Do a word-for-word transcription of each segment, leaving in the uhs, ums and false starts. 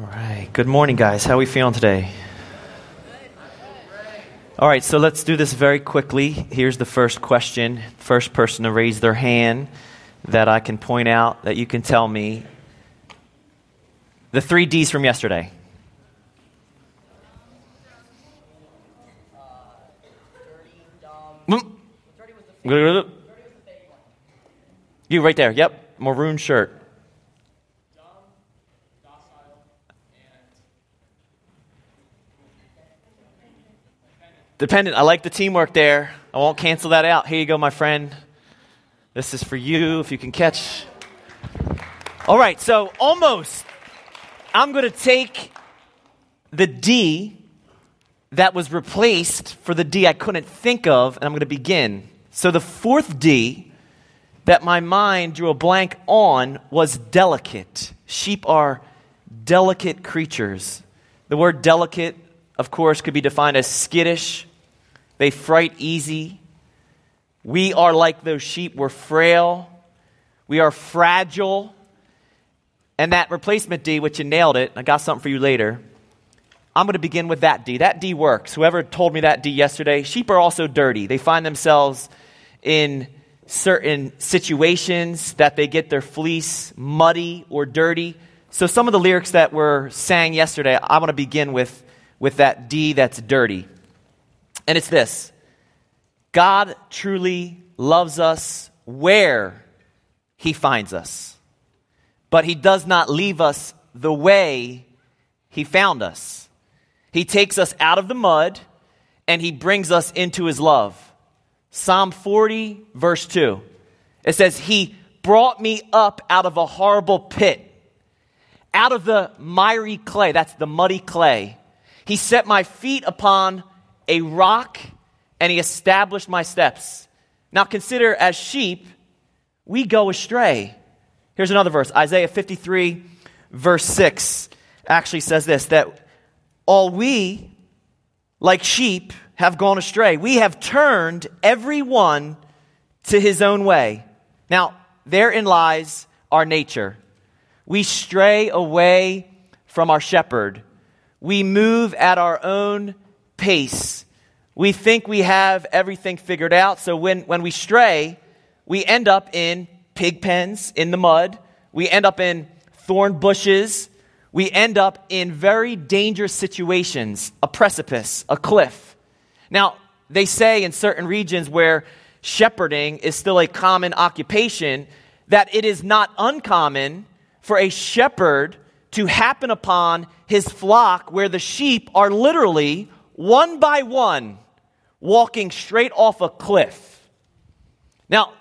All right. Good morning, guys. How are we feeling today? All right. So let's do this very quickly. Here's the first question. First person to raise their hand that I can point out that you can tell me. The three D's from yesterday. Dirty, dumb. You right there. Yep. Maroon shirt. Dependent. I like the teamwork there. I won't cancel that out. Here you go, my friend. This is for you, if you can catch. All right, so almost. I'm going to take the D that was replaced for the D I couldn't think of, and I'm going to begin. So the fourth D that my mind drew a blank on was delicate. Sheep are delicate creatures. The word delicate, of course, could be defined as skittish. They fright easy. We are like those sheep. We're frail. We are fragile. And that replacement D, which you nailed it, I got something for you later. I'm going to begin with that D. That D works. Whoever told me that D yesterday, sheep are also dirty. They find themselves in certain situations that they get their fleece muddy or dirty. So some of the lyrics that were sang yesterday, I want to begin with, with that D that's dirty. And it's this. God truly loves us where he finds us, but he does not leave us the way he found us. He takes us out of the mud and he brings us into his love. Psalm forty, verse two. It says, he brought me up out of a horrible pit, out of the miry clay. That's the muddy clay. He set my feet upon a rock and he established my steps. Now consider, as sheep, we go astray. Here's another verse. Isaiah fifty-three, verse six actually says this, that all we, like sheep, have gone astray. We have turned every one to his own way. Now, therein lies our nature. We stray away from our shepherd. We move at our own pace. We think we have everything figured out. So when, when we stray, we end up in pig pens in the mud. We end up in thorn bushes. We end up in very dangerous situations, a precipice, a cliff. Now, they say in certain regions where shepherding is still a common occupation, that it is not uncommon for a shepherd to happen upon his flock where the sheep are literally one by one walking straight off a cliff. Now,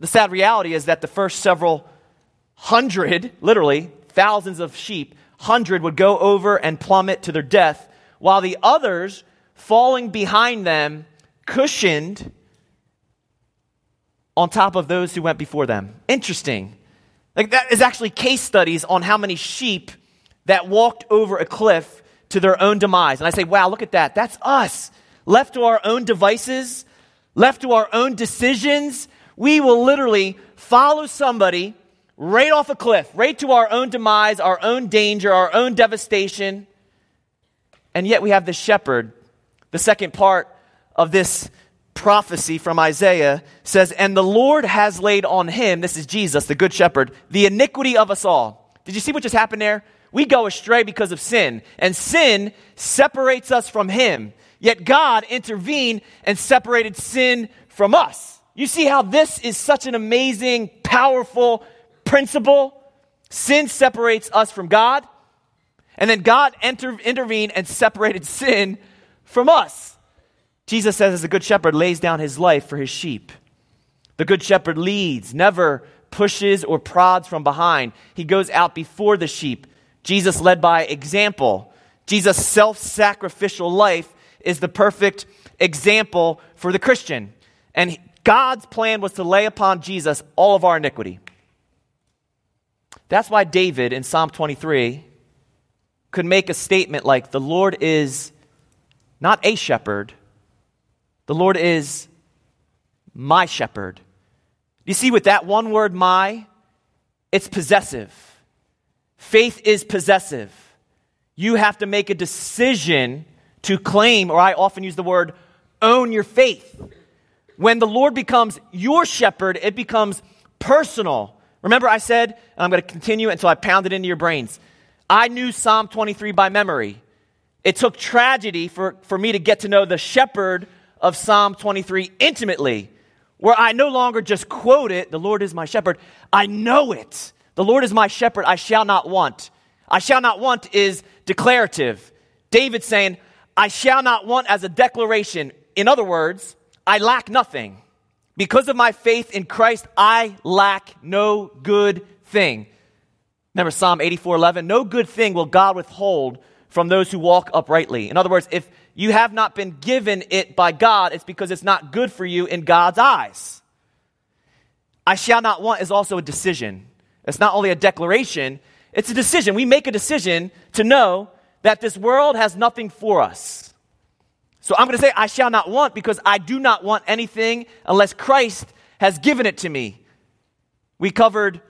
the sad reality is that the first several hundred, literally thousands of sheep, hundred would go over and plummet to their death, while the others falling behind them, cushioned on top of those who went before them. Interesting. Like, that is actually case studies on how many sheep that walked over a cliff to their own demise. And I say, wow, look at that. That's us. Left to our own devices, left to our own decisions, we will literally follow somebody right off a cliff, right to our own demise, our own danger, our own devastation. And yet we have the shepherd. The second part of this prophecy from Isaiah says, and the Lord has laid on him, this is Jesus, the good shepherd, the iniquity of us all. Did you see what just happened there? We go astray because of sin, and sin separates us from him. Yet God intervened and separated sin from us. You see how this is such an amazing, powerful principle? Sin separates us from God, and then God enter, intervened and separated sin from us. Jesus says, as the good shepherd lays down his life for his sheep, the good shepherd leads, never pushes or prods from behind. He goes out before the sheep. Jesus led by example. Jesus' self-sacrificial life is the perfect example for the Christian. And he, God's plan was to lay upon Jesus all of our iniquity. That's why David in Psalm twenty-three could make a statement like, the Lord is not a shepherd, the Lord is my shepherd. You see, with that one word, my, it's possessive. Faith is possessive. you have to make a decision to claim, or I often use the word, own your faith. When the Lord becomes your shepherd, it becomes personal. Remember I said, and I'm going to continue until I pound it into your brains, I knew Psalm twenty-three by memory. It took tragedy for, for me to get to know the shepherd of Psalm twenty-three intimately, where I no longer just quote it, the Lord is my shepherd. I know it. The Lord is my shepherd, I shall not want. I shall not want is declarative. David saying, I shall not want as a declaration. In other words, I lack nothing. Because of my faith in Christ, I lack no good thing. Remember Psalm eighty-four eleven, no good thing will God withhold from those who walk uprightly. In other words, if you have not been given it by God, it's because it's not good for you in God's eyes. I shall not want is also a decision. It's not only a declaration, it's a decision. We make a decision to know that this world has nothing for us. So I'm going to say I shall not want because I do not want anything unless Christ has given it to me. We covered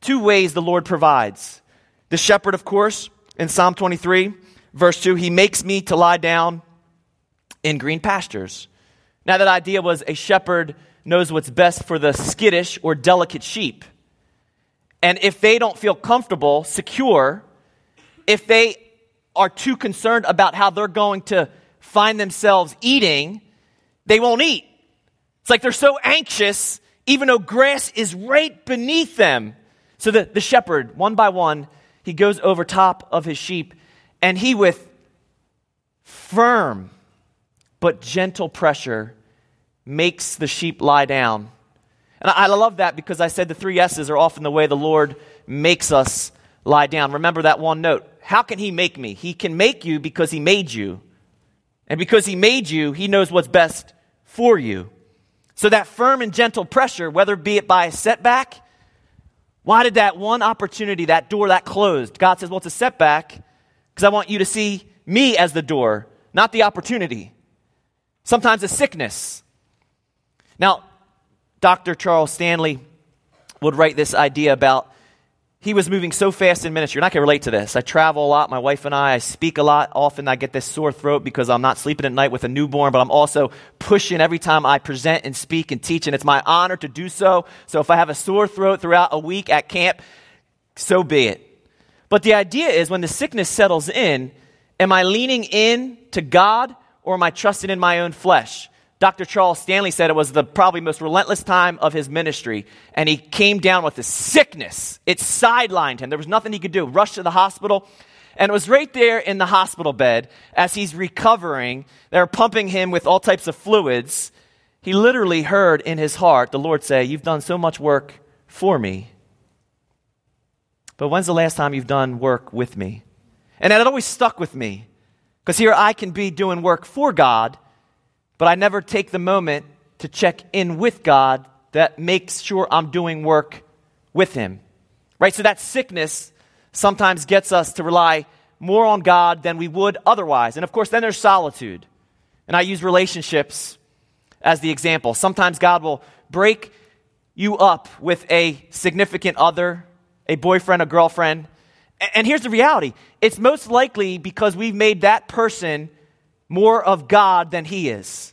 two ways the Lord provides. The shepherd, of course, in Psalm twenty-three, verse two, he makes me to lie down in green pastures. Now that idea was a shepherd knows what's best for the skittish or delicate sheep. And if they don't feel comfortable, secure, if they are too concerned about how they're going to find themselves eating, they won't eat. It's like they're so anxious, even though grass is right beneath them. So the, the shepherd, one by one, he goes over top of his sheep, and he, with firm but gentle pressure, makes the sheep lie down. And I love that because I said the three S's are often the way the Lord makes us lie down. Remember that one note. How can he make me? He can make you because he made you. And because he made you, he knows what's best for you. So that firm and gentle pressure, whether be it by a setback, why did that one opportunity, that door, that closed? God says, well, it's a setback because I want you to see me as the door, not the opportunity. Sometimes a sickness. Now, Doctor Charles Stanley would write this idea about he was moving so fast in ministry, and I can relate to this. I travel a lot, my wife and I, I speak a lot. Often I get this sore throat because I'm not sleeping at night with a newborn, but I'm also pushing every time I present and speak and teach, and it's my honor to do so. So if I have a sore throat throughout a week at camp, so be it. But the idea is when the sickness settles in, am I leaning in to God or am I trusting in my own flesh? Doctor Charles Stanley said it was the probably most relentless time of his ministry, and he came down with a sickness. It sidelined him. There was nothing he could do. Rushed to the hospital, and it was right there in the hospital bed as he's recovering. They're pumping him with all types of fluids. He literally heard in his heart the Lord say, you've done so much work for me, but when's the last time you've done work with me? And that always stuck with me, because here I can be doing work for God, but I never take the moment to check in with God that makes sure I'm doing work with him, right? So that sickness sometimes gets us to rely more on God than we would otherwise. And of course, then there's solitude. And I use relationships as the example. Sometimes God will break you up with a significant other, a boyfriend, a girlfriend. And here's the reality. It's most likely because we've made that person more of God than he is.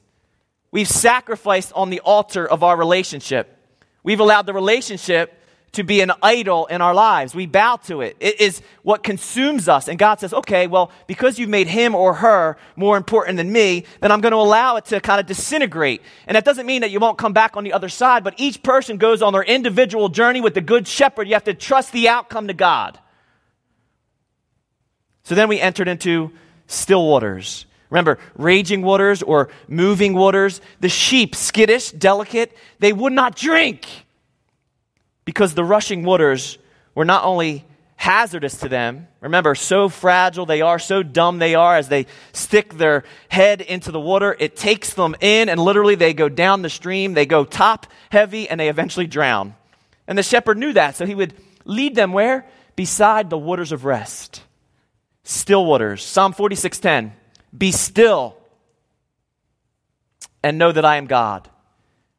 We've sacrificed on the altar of our relationship. We've allowed the relationship to be an idol in our lives. We bow to it. It is what consumes us. And God says, okay, well, because you've made him or her more important than me, then I'm going to allow it to kind of disintegrate. And that doesn't mean that you won't come back on the other side, but each person goes on their individual journey with the good shepherd. You have to trust the outcome to God. So then we entered into still waters. Remember, raging waters or moving waters, the sheep, skittish, delicate, they would not drink because the rushing waters were not only hazardous to them. Remember, so fragile they are, so dumb they are, as they stick their head into the water, it takes them in and literally they go down the stream, they go top heavy and they eventually drown. And the shepherd knew that, so he would lead them where? Beside the waters of rest, still waters. Psalm forty-six ten. Be still and know that I am God.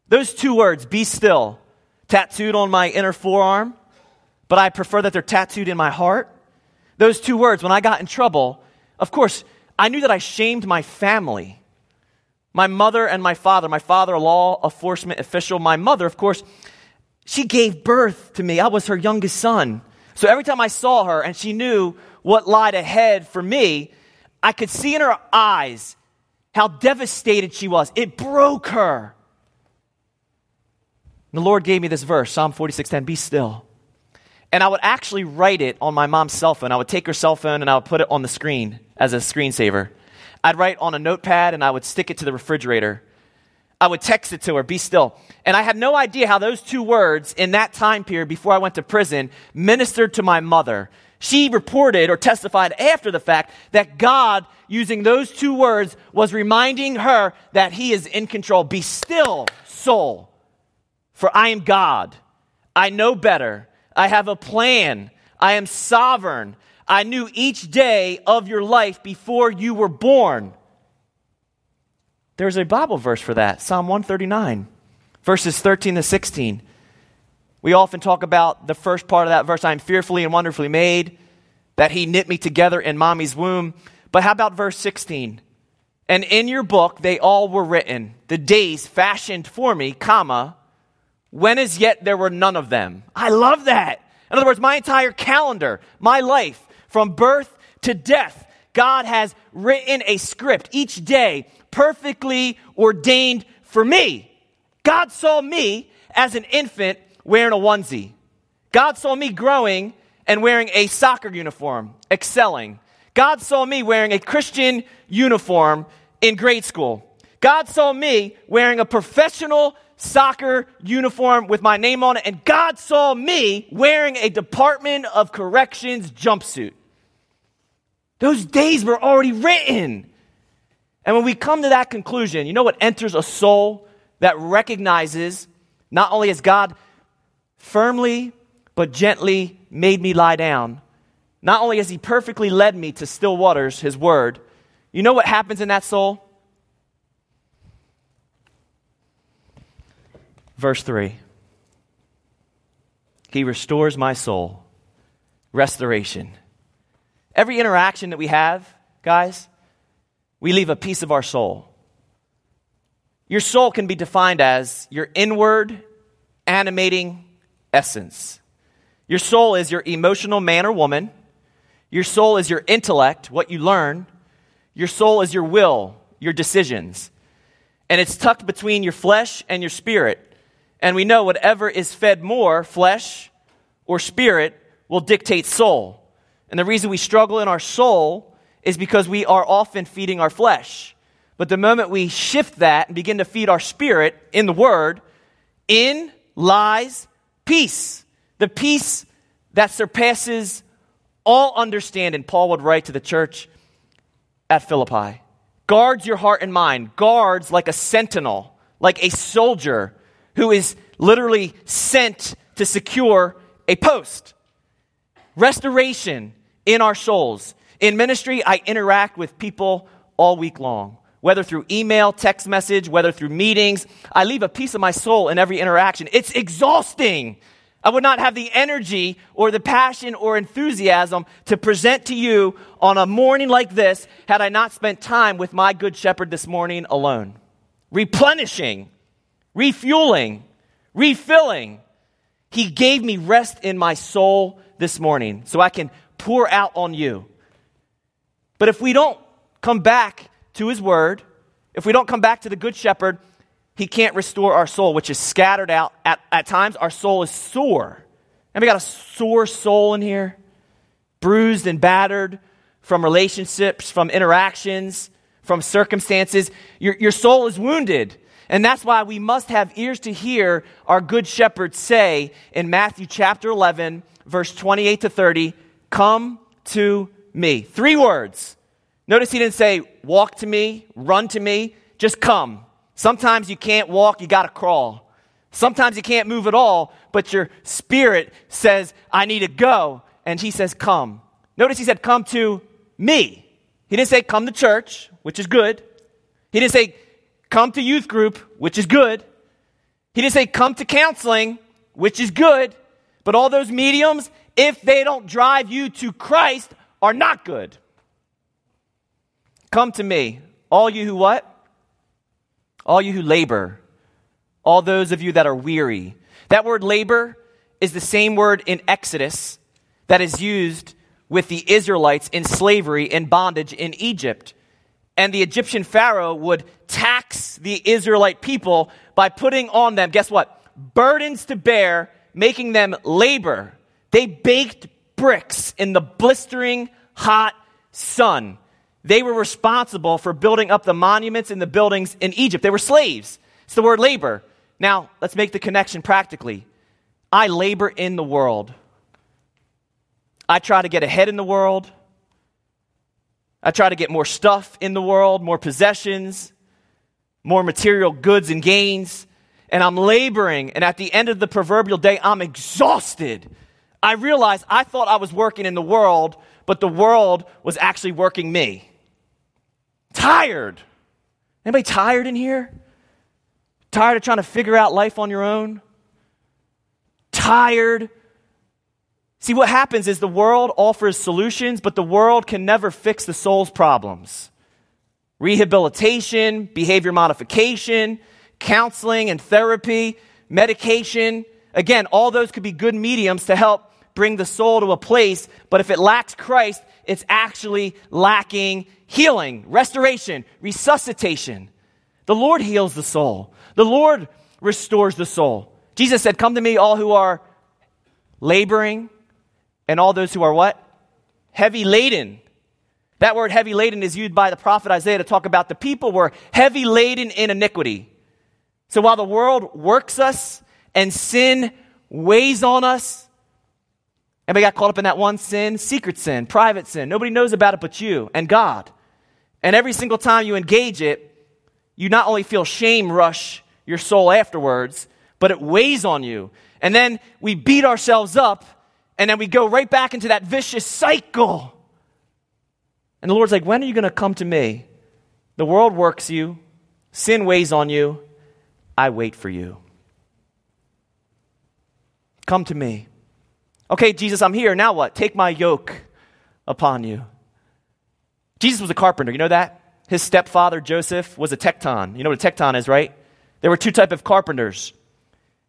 Those two words, be still, tattooed on my inner forearm, but I prefer that they're tattooed in my heart. Those two words, when I got in trouble, of course, I knew that I shamed my family. My mother and my father, my father, law enforcement official, my mother, of course, she gave birth to me. I was her youngest son. So every time I saw her and she knew what lied ahead for me, I could see in her eyes how devastated she was. It broke her. The Lord gave me this verse, Psalm forty-six ten, be still. And I would actually write it on my mom's cell phone. I would take her cell phone and I would put it on the screen as a screensaver. I'd write on a notepad and I would stick it to the refrigerator. I would text it to her, be still. And I had no idea how those two words in that time period before I went to prison ministered to my mother. She reported or testified after the fact that God, using those two words, was reminding her that he is in control. Be still, soul, for I am God. I know better. I have a plan. I am sovereign. I knew each day of your life before you were born. There's a Bible verse for that, Psalm one thirty-nine, verses thirteen to sixteen. We often talk about the first part of that verse, I am fearfully and wonderfully made, that he knit me together in mommy's womb. But how about verse sixteen? And in your book they all were written, the days fashioned for me, comma, when as yet there were none of them. I love that. In other words, my entire calendar, my life, from birth to death, God has written a script each day perfectly ordained for me. God saw me as an infant wearing a onesie. God saw me growing and wearing a soccer uniform, excelling. God saw me wearing a Christian uniform in grade school. God saw me wearing a professional soccer uniform with my name on it, and God saw me wearing a Department of Corrections jumpsuit. Those days were already written. And when we come to that conclusion, you know what enters a soul that recognizes not only has God firmly but gently made me lie down, not only has he perfectly led me to still waters, his word, you know what happens in that soul? Verse three, he restores my soul. Restoration. Every interaction that we have, guys, we leave a piece of our soul. Your soul can be defined as your inward animating essence. Your soul is your emotional man or woman. Your soul is your intellect, what you learn. Your soul is your will, your decisions. And it's tucked between your flesh and your spirit. And we know whatever is fed more, flesh or spirit, will dictate soul. And the reason we struggle in our soul is because we are often feeding our flesh. But the moment we shift that and begin to feed our spirit in the word, in lies peace. The peace that surpasses all understanding, Paul would write to the church at Philippi. Guards your heart and mind. Guards like a sentinel, like a soldier who is literally sent to secure a post. Restoration in our souls. In ministry, I interact with people all week long, whether through email, text message, whether through meetings. I leave a piece of my soul in every interaction. It's exhausting. I would not have the energy or the passion or enthusiasm to present to you on a morning like this had I not spent time with my good shepherd this morning alone. Replenishing. Refueling, refilling. He gave me rest in my soul this morning so I can pour out on you. But if we don't come back to his word, if we don't come back to the good shepherd, he can't restore our soul, which is scattered out. At, at times, our soul is sore. And we got a sore soul in here, bruised and battered from relationships, from interactions, from circumstances. Your, your soul is wounded. And that's why we must have ears to hear our good shepherd say in Matthew chapter eleven, verse twenty-eight to thirty, come to me. Three words. Notice he didn't say, walk to me, run to me, just come. Sometimes you can't walk, you got to crawl. Sometimes you can't move at all, but your spirit says, I need to go. And he says, come. Notice he said, come to me. He didn't say, come to church, which is good. He didn't say, come to youth group, which is good. He didn't say come to counseling, which is good. But all those mediums, if they don't drive you to Christ, are not good. Come to me, all you who what? All you who labor, all those of you that are weary. That word labor is the same word in Exodus that is used with the Israelites in slavery and bondage in Egypt. And the Egyptian Pharaoh would tax the Israelite people by putting on them, guess what? Burdens to bear, making them labor. They baked bricks in the blistering hot sun. They were responsible for building up the monuments and the buildings in Egypt. They were slaves. It's the word labor. Now, let's make the connection practically. I labor in the world. I try to get ahead in the world. I try to get more stuff in the world, more possessions, more material goods and gains. And I'm laboring. And at the end of the proverbial day, I'm exhausted. I realize I thought I was working in the world, but the world was actually working me. Tired. Anybody tired in here? Tired of trying to figure out life on your own? Tired. See, what happens is the world offers solutions, but the world can never fix the soul's problems. Rehabilitation, behavior modification, counseling and therapy, medication. Again, all those could be good mediums to help bring the soul to a place, but if it lacks Christ, it's actually lacking healing, restoration, resuscitation. The Lord heals the soul. The Lord restores the soul. Jesus said, come to me, all who are laboring, and all those who are what? Heavy laden. That word heavy laden is used by the prophet Isaiah to talk about the people were heavy laden in iniquity. So while the world works us and sin weighs on us, anybody got caught up in that one sin? Secret sin, private sin. Nobody knows about it but you and God. And every single time you engage it, you not only feel shame rush your soul afterwards, but it weighs on you. And then we beat ourselves up, and then we go right back into that vicious cycle. And the Lord's like, when are you going to come to me? The world works you. Sin weighs on you. I wait for you. Come to me. Okay, Jesus, I'm here. Now what? Take my yoke upon you. Jesus was a carpenter. You know that? His stepfather, Joseph, was a tecton. You know what a tecton is, right? There were two types of carpenters.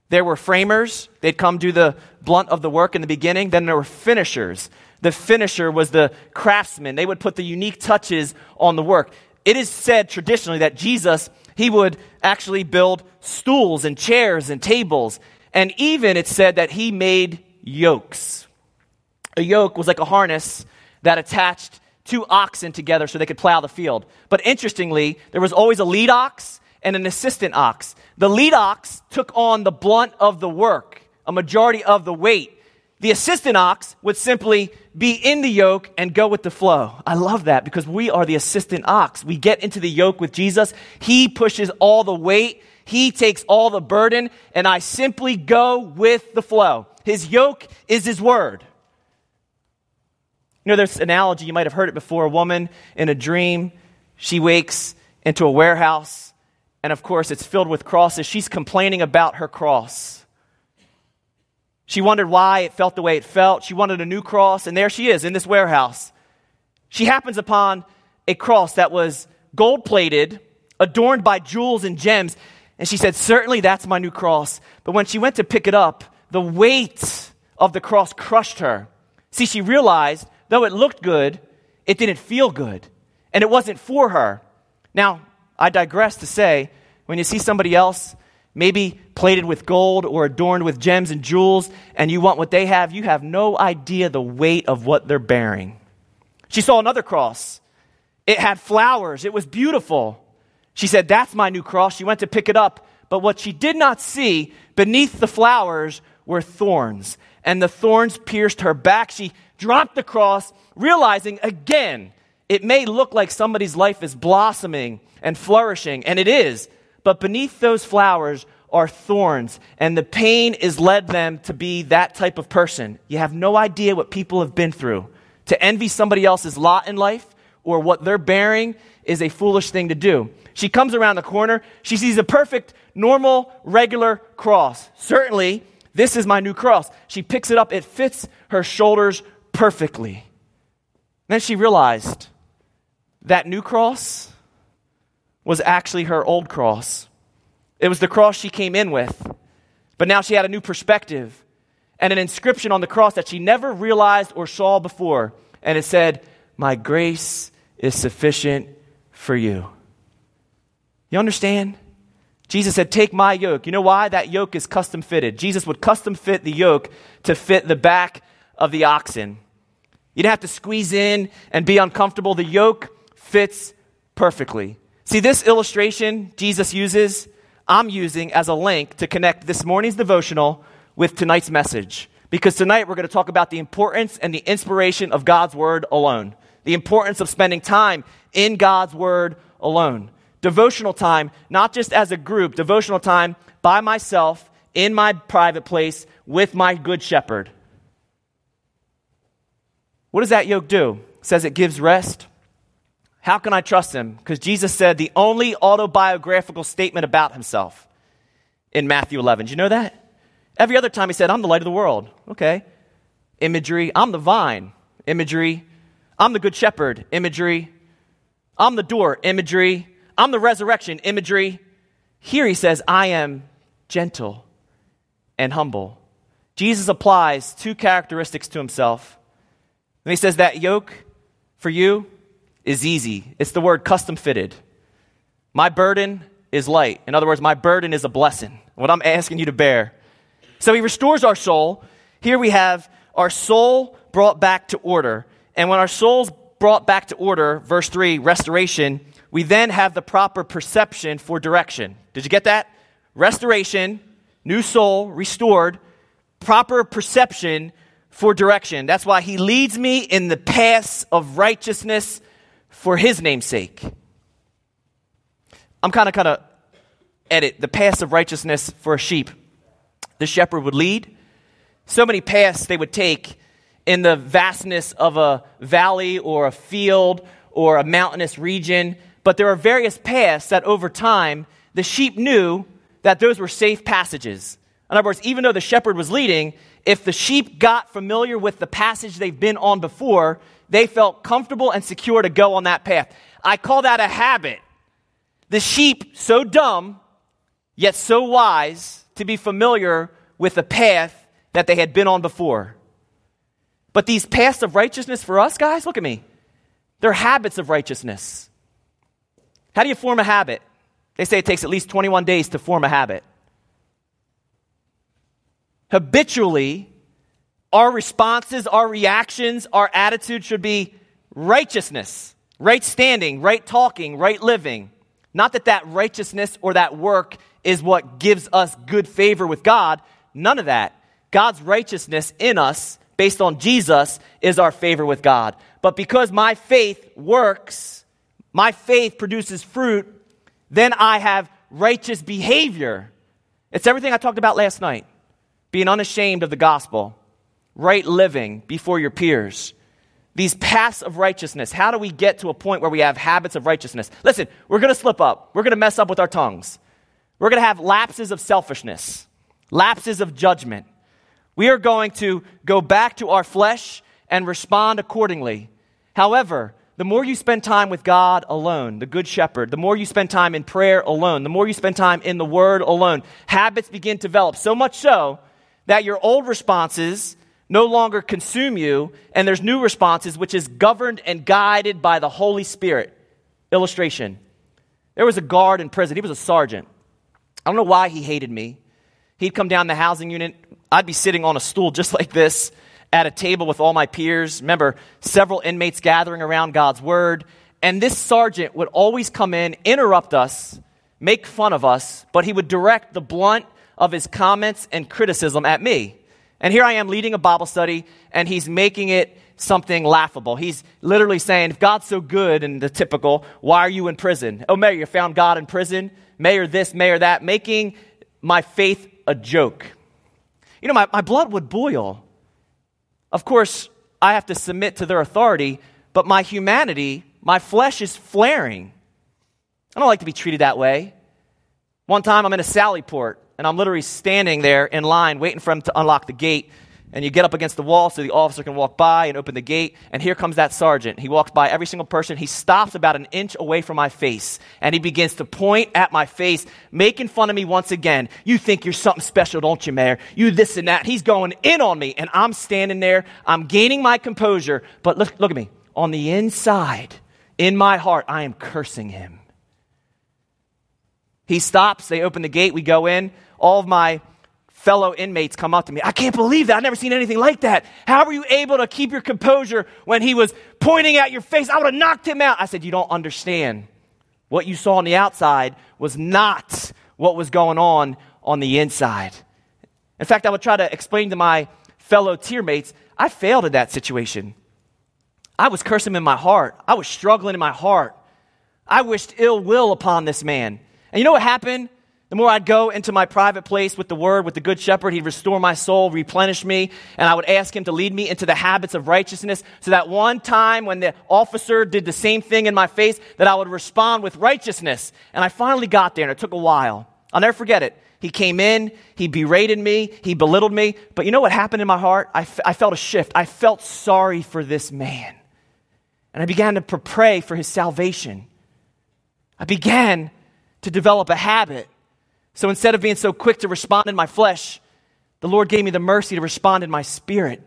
There were framers. They'd come do the blunt of the work in the beginning. Then there were finishers. The finisher was the craftsman. They would put the unique touches on the work. It is said traditionally that Jesus, he would actually build stools and chairs and tables. And even it's said that he made yokes. A yoke was like a harness that attached two oxen together so they could plow the field. But interestingly, there was always a lead ox and an assistant ox. The lead ox took on the brunt of the work, a majority of the weight. The assistant ox would simply be in the yoke and go with the flow. I love that because we are the assistant ox. We get into the yoke with Jesus. He pushes all the weight. He takes all the burden, and I simply go with the flow. His yoke is his word. You know, there's an analogy, you might have heard it before. A woman in a dream, she wakes into a warehouse, and of course it's filled with crosses. She's complaining about her cross. She wondered why it felt the way it felt. She wanted a new cross, and there she is in this warehouse. She happens upon a cross that was gold-plated, adorned by jewels and gems. And she said, certainly that's my new cross. But when she went to pick it up, the weight of the cross crushed her. See, she realized, though it looked good, it didn't feel good. And it wasn't for her. Now, I digress to say, when you see somebody else, maybe plated with gold or adorned with gems and jewels, and you want what they have, you have no idea the weight of what they're bearing. She saw another cross. It had flowers. It was beautiful. She said, that's my new cross. She went to pick it up. But what she did not see beneath the flowers were thorns. And the thorns pierced her back. She dropped the cross, realizing again, it may look like somebody's life is blossoming and flourishing, and it is. But beneath those flowers are thorns, and the pain has led them to be that type of person. You have no idea what people have been through. To envy somebody else's lot in life or what they're bearing is a foolish thing to do. She comes around the corner. She sees a perfect, normal, regular cross. Certainly, this is my new cross. She picks it up. It fits her shoulders perfectly. Then she realized that new cross was actually her old cross. It was the cross she came in with, but now she had a new perspective and an inscription on the cross that she never realized or saw before. And it said, "My grace is sufficient for you." You understand? Jesus said, "Take my yoke." You know why? That yoke is custom fitted. Jesus would custom fit the yoke to fit the back of the oxen. You didn't have to squeeze in and be uncomfortable. The yoke fits perfectly. See, this illustration Jesus uses, I'm using as a link to connect this morning's devotional with tonight's message. Because tonight we're going to talk about the importance and the inspiration of God's word alone. The importance of spending time in God's word alone. Devotional time, not just as a group, devotional time by myself, in my private place, with my good shepherd. What does that yoke do? It says it gives rest. How can I trust him? Because Jesus said the only autobiographical statement about himself in Matthew eleven. Did you know that? Every other time he said, "I'm the light of the world." Okay. Imagery. "I'm the vine." Imagery. "I'm the good shepherd." Imagery. "I'm the door." Imagery. "I'm the resurrection." Imagery. Here he says, "I am gentle and humble." Jesus applies two characteristics to himself. And he says that yoke for you is easy. It's the word custom fitted. My burden is light. In other words, my burden is a blessing. What I'm asking you to bear. So he restores our soul. Here we have our soul brought back to order. And when our soul's brought back to order, verse three, restoration, we then have the proper perception for direction. Did you get that? Restoration, new soul, restored, proper perception for direction. That's why he leads me in the paths of righteousness for his name's sake. I'm kind of, kind of edit the paths of righteousness for a sheep. The shepherd would lead. So many paths they would take in the vastness of a valley or a field or a mountainous region. But there are various paths that over time, the sheep knew that those were safe passages. In other words, even though the shepherd was leading, if the sheep got familiar with the passage they've been on before, they felt comfortable and secure to go on that path. I call that a habit. The sheep, so dumb, yet so wise, to be familiar with the path that they had been on before. But these paths of righteousness for us, guys, look at me. They're habits of righteousness. How do you form a habit? They say it takes at least twenty-one days to form a habit. Habitually, our responses, our reactions, our attitude should be righteousness, right standing, right talking, right living. Not that that righteousness or that work is what gives us good favor with God. None of that. God's righteousness in us, based on Jesus, is our favor with God. But because my faith works, my faith produces fruit, then I have righteous behavior. It's everything I talked about last night. Being unashamed of the gospel. Right living before your peers. These paths of righteousness. How do we get to a point where we have habits of righteousness? Listen, we're going to slip up. We're going to mess up with our tongues. We're going to have lapses of selfishness, lapses of judgment. We are going to go back to our flesh and respond accordingly. However, the more you spend time with God alone, the good shepherd, the more you spend time in prayer alone, the more you spend time in the word alone, habits begin to develop, so much so that your old responses no longer consume you, and there's new responses, which is governed and guided by the Holy Spirit. Illustration. There was a guard in prison. He was a sergeant. I don't know why he hated me. He'd come down the housing unit. I'd be sitting on a stool just like this at a table with all my peers. Remember, several inmates gathering around God's word. And this sergeant would always come in, interrupt us, make fun of us, but he would direct the blunt of his comments and criticism at me. And here I am leading a Bible study, and he's making it something laughable. He's literally saying, if God's so good, and the typical, why are you in prison? Oh, Mayor, you found God in prison? Mayor this, mayor that, making my faith a joke. You know, my, my blood would boil. Of course, I have to submit to their authority, but my humanity, my flesh is flaring. I don't like to be treated that way. One time I'm in a Sallyport, and I'm literally standing there in line waiting for him to unlock the gate. and you get up against the wall so the officer can walk by and open the gate, and here comes that sergeant. He walks by every single person. He stops about an inch away from my face, and he begins to point at my face, making fun of me once again. You think you're something special, don't you, Mayor? You this and that. He's going in on me, and I'm standing there. I'm gaining my composure, but look, look at me. On the inside, in my heart, I am cursing him. He stops. They open the gate. We go in. All of my fellow inmates come up to me. I can't believe that. I've never seen anything like that. How were you able to keep your composure when he was pointing at your face? I would have knocked him out. I said, you don't understand. What you saw on the outside was not what was going on on the inside. In fact, I would try to explain to my fellow tier mates, I failed at that situation. I was cursing him in my heart. I was struggling in my heart. I wished ill will upon this man. And you know what happened? The more I'd go into my private place with the word, with the good shepherd, he'd restore my soul, replenish me, and I would ask him to lead me into the habits of righteousness so that one time when the officer did the same thing in my face, that I would respond with righteousness. And I finally got there, and it took a while. I'll never forget it. He came in, he berated me, he belittled me, but you know what happened in my heart? I, f- I felt a shift. I felt sorry for this man, and I began to pray for his salvation. I began to develop a habit. So instead of being so quick to respond in my flesh, the Lord gave me the mercy to respond in my spirit.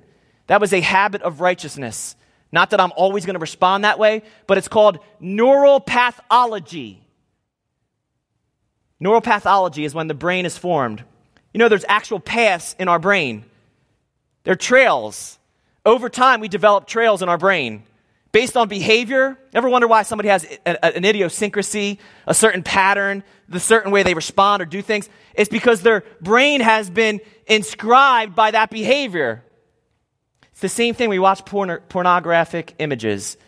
That was a habit of righteousness. Not that I'm always going to respond that way, but it's called neuropathology. Neuropathology is when the brain is formed. You know, there's actual paths in our brain. They're trails. Over time, we develop trails in our brain. Based on behavior, ever wonder why somebody has an idiosyncrasy, a certain pattern, the certain way they respond or do things? It's because their brain has been inscribed by that behavior. It's the same thing. We watch porn- pornographic images.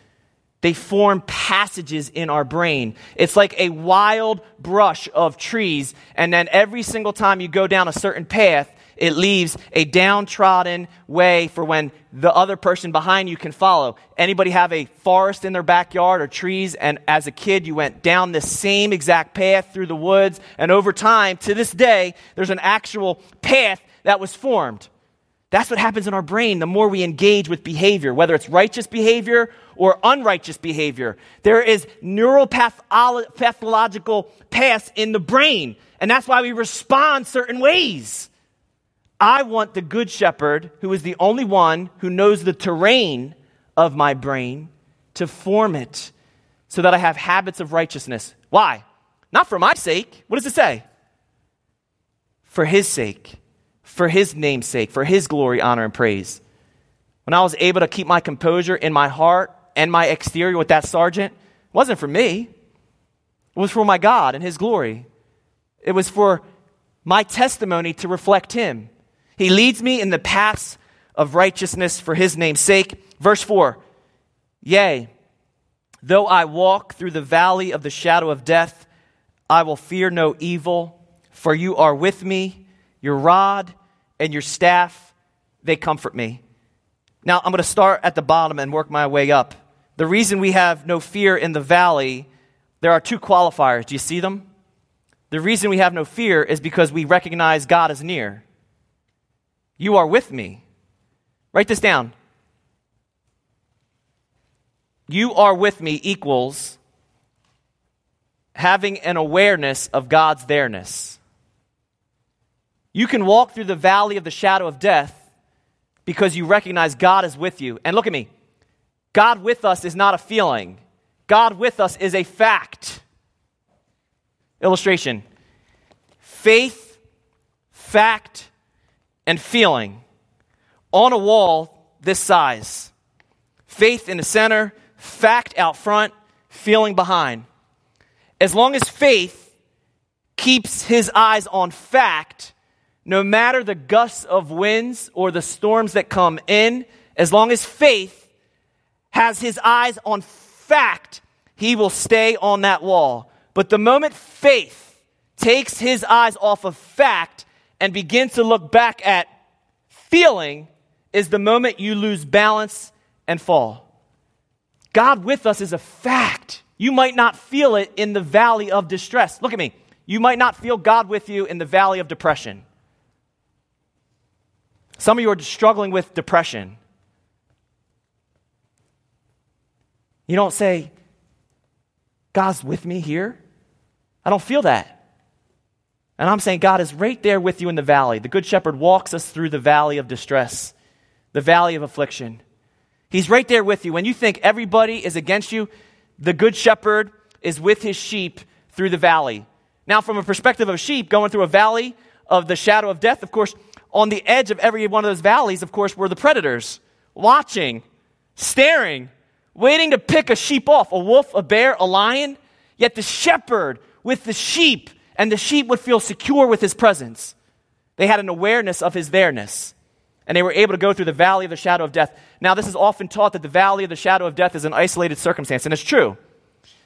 They form passages in our brain. It's like a wild brush of trees, and then every single time you go down a certain path, it leaves a downtrodden way for when the other person behind you can follow. Anybody have a forest in their backyard or trees? And as a kid, you went down this same exact path through the woods. And over time, to this day, there's an actual path that was formed. That's what happens in our brain the more we engage with behavior, whether it's righteous behavior or unrighteous behavior. There is neuropatholo- pathological paths in the brain. And that's why we respond certain ways. I want the good shepherd, who is the only one who knows the terrain of my brain, to form it so that I have habits of righteousness. Why? Not for my sake. What does it say? For his sake, for his name's sake, for his glory, honor, and praise. When I was able to keep my composure in my heart and my exterior with that sergeant, it wasn't for me. It was for my God and his glory. It was for my testimony to reflect him. He leads me in the paths of righteousness for his name's sake. Verse four, yea, though I walk through the valley of the shadow of death, I will fear no evil, for you are with me, your rod and your staff, they comfort me. Now, I'm going to start at the bottom and work my way up. The reason we have no fear in the valley, there are two qualifiers. Do you see them? The reason we have no fear is because we recognize God is near. You are with me. Write this down. You are with me equals having an awareness of God's there-ness. You can walk through the valley of the shadow of death because you recognize God is with you. And look at me. God with us is not a feeling. God with us is a fact. Illustration. Faith, fact, and feeling on a wall this size. Faith in the center, fact out front, feeling behind. As long as faith keeps his eyes on fact, no matter the gusts of winds or the storms that come in, as long as faith has his eyes on fact, he will stay on that wall. But the moment faith takes his eyes off of fact and begins to look back at feeling, is the moment you lose balance and fall. God with us is a fact. You might not feel it in the valley of distress. Look at me. You might not feel God with you in the valley of depression. Some of you are struggling with depression. You don't say, God's with me here. I don't feel that. And I'm saying God is right there with you in the valley. The Good Shepherd walks us through the valley of distress, the valley of affliction. He's right there with you. When you think everybody is against you, the Good Shepherd is with his sheep through the valley. Now, from a perspective of sheep, going through a valley of the shadow of death, of course, on the edge of every one of those valleys, of course, were the predators, watching, staring, waiting to pick a sheep off, a wolf, a bear, a lion. Yet the shepherd with the sheep, and the sheep would feel secure with his presence. They had an awareness of his there-ness, and they were able to go through the valley of the shadow of death. Now, this is often taught that the valley of the shadow of death is an isolated circumstance, and it's true.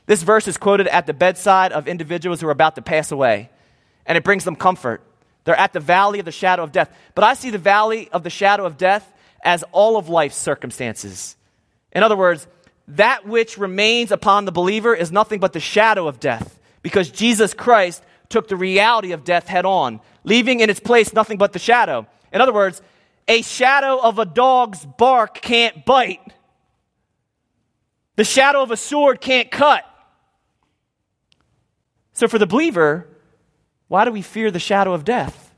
This verse is quoted at the bedside of individuals who are about to pass away, and it brings them comfort. They're at the valley of the shadow of death. But I see the valley of the shadow of death as all of life's circumstances. In other words, that which remains upon the believer is nothing but the shadow of death, because Jesus Christ took the reality of death head on, leaving in its place nothing but the shadow. In other words, a shadow of a dog's bark can't bite. The shadow of a sword can't cut. So for the believer, why do we fear the shadow of death?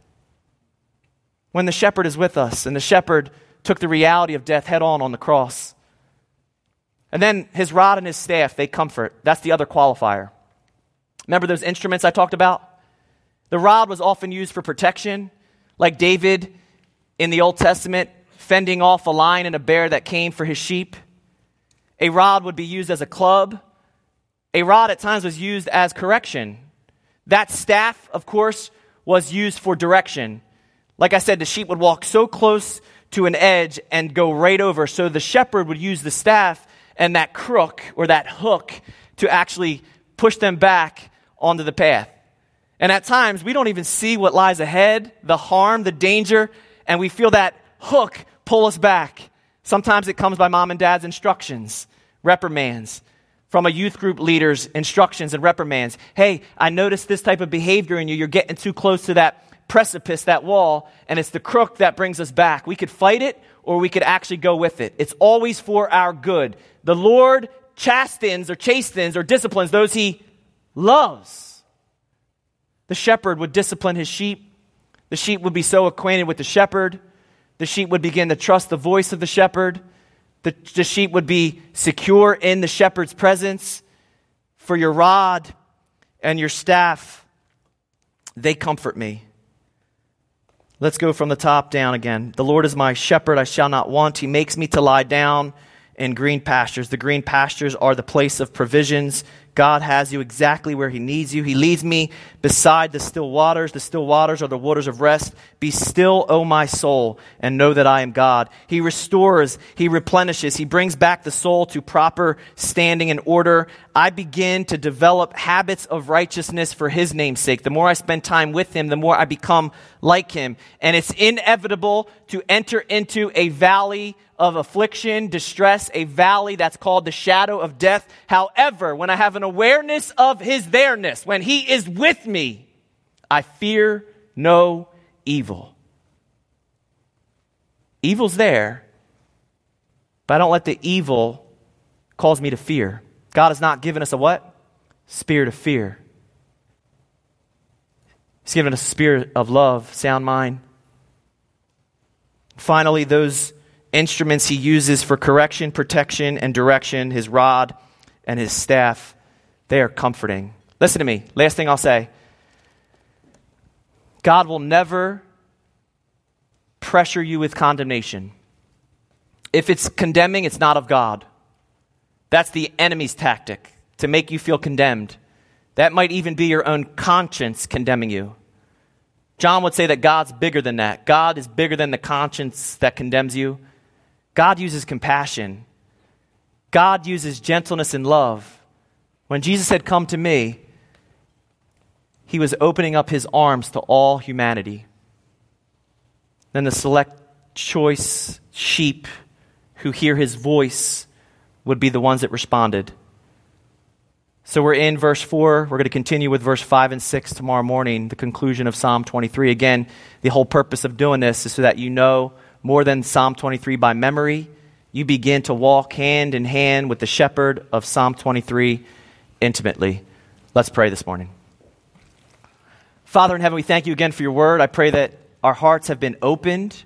When the shepherd is with us, and the shepherd took the reality of death head on on the cross. And then his rod and his staff, they comfort. That's the other qualifier. Remember those instruments I talked about? The rod was often used for protection, like David in the Old Testament, fending off a lion and a bear that came for his sheep. A rod would be used as a club. A rod at times was used as correction. That staff, of course, was used for direction. Like I said, the sheep would walk so close to an edge and go right over, so the shepherd would use the staff and that crook or that hook to actually push them back onto the path. And at times, we don't even see what lies ahead, the harm, the danger, and we feel that hook pull us back. Sometimes it comes by mom and dad's instructions, reprimands, from a youth group leader's instructions and reprimands. Hey, I noticed this type of behavior in you. You're getting too close to that precipice, that wall, and it's the crook that brings us back. We could fight it, or we could actually go with it. It's always for our good. The Lord chastens or chastens or disciplines those he loves. The shepherd would discipline his sheep. The sheep would be so acquainted with the shepherd. The sheep would begin to trust the voice of the shepherd. The, the sheep would be secure in the shepherd's presence. For your rod and your staff, they comfort me. Let's go from the top down again. The Lord is my shepherd, I shall not want. He makes me to lie down in green pastures. The green pastures are the place of provisions. God has you exactly where he needs you. He leads me beside the still waters. The still waters are the waters of rest. Be still, O my soul, and know that I am God. He restores. He replenishes. He brings back the soul to proper standing and order. I begin to develop habits of righteousness for his name's sake. The more I spend time with him, the more I become like him. And it's inevitable to enter into a valley of affliction, distress, a valley that's called the shadow of death. However, when I have an awareness of his there-ness, when he is with me, I fear no evil. Evil's there, but I don't let the evil cause me to fear. God has not given us a what? Spirit of fear. He's given us a spirit of love, sound mind. Finally, those instruments he uses for correction, protection, and direction, his rod and his staff, they are comforting. Listen to me. Last thing I'll say. God will never pressure you with condemnation. If it's condemning, it's not of God. That's the enemy's tactic, to make you feel condemned. That might even be your own conscience condemning you. John would say that God's bigger than that. God is bigger than the conscience that condemns you. God uses compassion. God uses gentleness and love. When Jesus said, "Come to me," he was opening up his arms to all humanity. Then the select choice sheep who hear his voice would be the ones that responded. So we're in verse four. We're going to continue with verse five and six tomorrow morning, the conclusion of Psalm twenty-three. Again, the whole purpose of doing this is so that you know more than Psalm twenty-three by memory, you begin to walk hand in hand with the shepherd of Psalm twenty-three intimately. Let's pray this morning. Father in heaven, we thank you again for your word. I pray that our hearts have been opened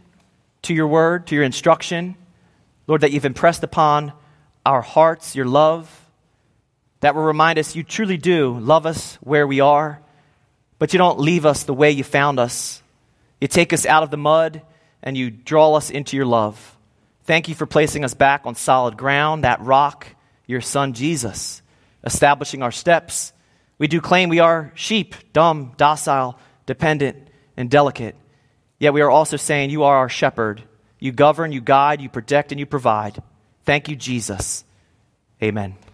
to your word, to your instruction. Lord, that you've impressed upon our hearts your love, that will remind us you truly do love us where we are, but you don't leave us the way you found us. You take us out of the mud and you draw us into your love. Thank you for placing us back on solid ground, that rock, your son Jesus, establishing our steps. We do claim we are sheep, dumb, docile, dependent, and delicate. Yet we are also saying you are our shepherd. You govern, you guide, you protect, and you provide. Thank you, Jesus. Amen.